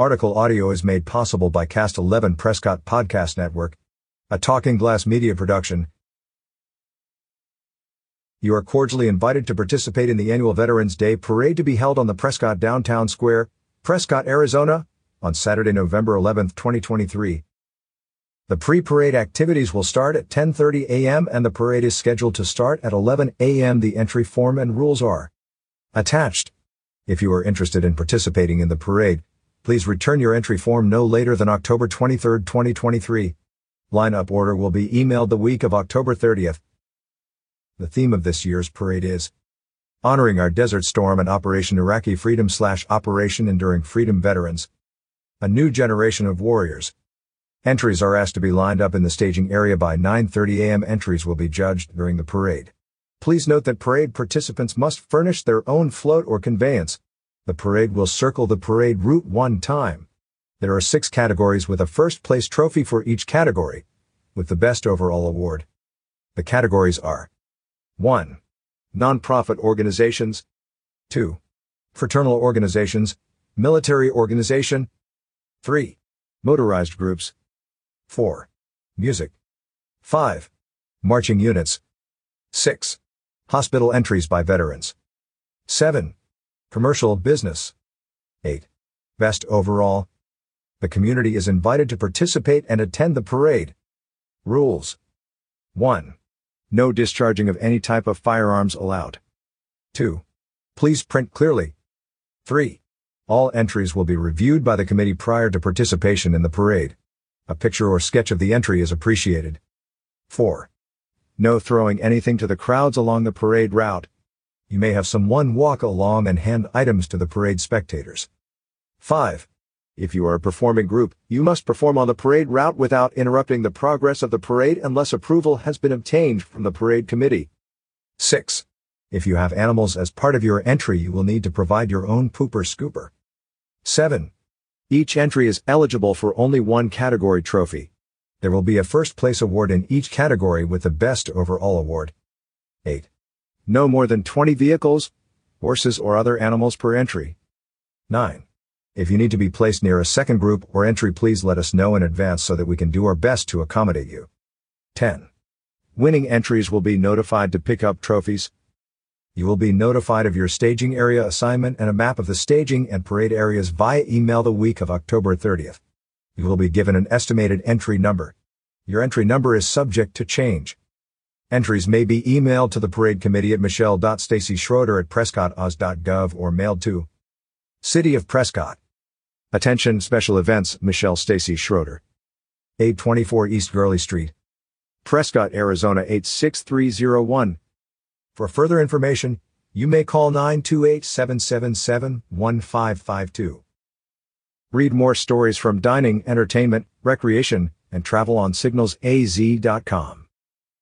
Article audio is made possible by Cast 11 Prescott Podcast Network, a Talking Glass Media production. You are cordially invited to participate in the annual Veterans Day Parade to be held on the Prescott Downtown Square, Prescott, Arizona, on Saturday, November 11, 2023. The pre-parade activities will start at 10:30 a.m. and the parade is scheduled to start at 11 a.m. The entry form and rules are attached. If you are interested in participating in the parade, please return your entry form no later than October 23, 2023. Lineup order will be emailed the week of October 30th. The theme of this year's parade is honoring our Desert Storm and Operation Iraqi Freedom/Operation Enduring Freedom veterans, a new generation of warriors. Entries are asked to be lined up in the staging area by 9:30 a.m. Entries will be judged during the parade. Please note that parade participants must furnish their own float or conveyance. The parade will circle the parade route one time. There are 6 categories with a first place trophy for each category, with the best overall award. The categories are 1. Nonprofit organizations. 2. Fraternal organizations, military organization. 3. Motorized groups. 4. Music. 5. Marching units. 6. Hospital entries by veterans. 7. Commercial business. 8. Best overall. The community is invited to participate and attend the parade. Rules. 1. No discharging of any type of firearms allowed. 2. Please print clearly. 3. All entries will be reviewed by the committee prior to participation in the parade. A picture or sketch of the entry is appreciated. 4. No throwing anything to the crowds along the parade route. You may have someone walk along and hand items to the parade spectators. 5. If you are a performing group, you must perform on the parade route without interrupting the progress of the parade unless approval has been obtained from the parade committee. 6. If you have animals as part of your entry, you will need to provide your own pooper scooper. 7. Each entry is eligible for only one category trophy. There will be a first place award in each category with the best overall award. 8. No more than 20 vehicles, horses or other animals per entry. 9. If you need to be placed near a second group or entry, please let us know in advance so that we can do our best to accommodate you. 10. Winning entries will be notified to pick up trophies. You will be notified of your staging area assignment and a map of the staging and parade areas via email the week of October 30th. You will be given an estimated entry number. Your entry number is subject to change. Entries may be emailed to the parade committee at michelle.stacyschroeder@prescottaz.gov or mailed to City of Prescott. Attention Special Events, Michelle Stacy Schroeder. 824 East Gurley Street, Prescott, Arizona 86301. For further information, you may call 928-777-1552. Read more stories from dining, entertainment, recreation, and travel on SignalsAZ.com.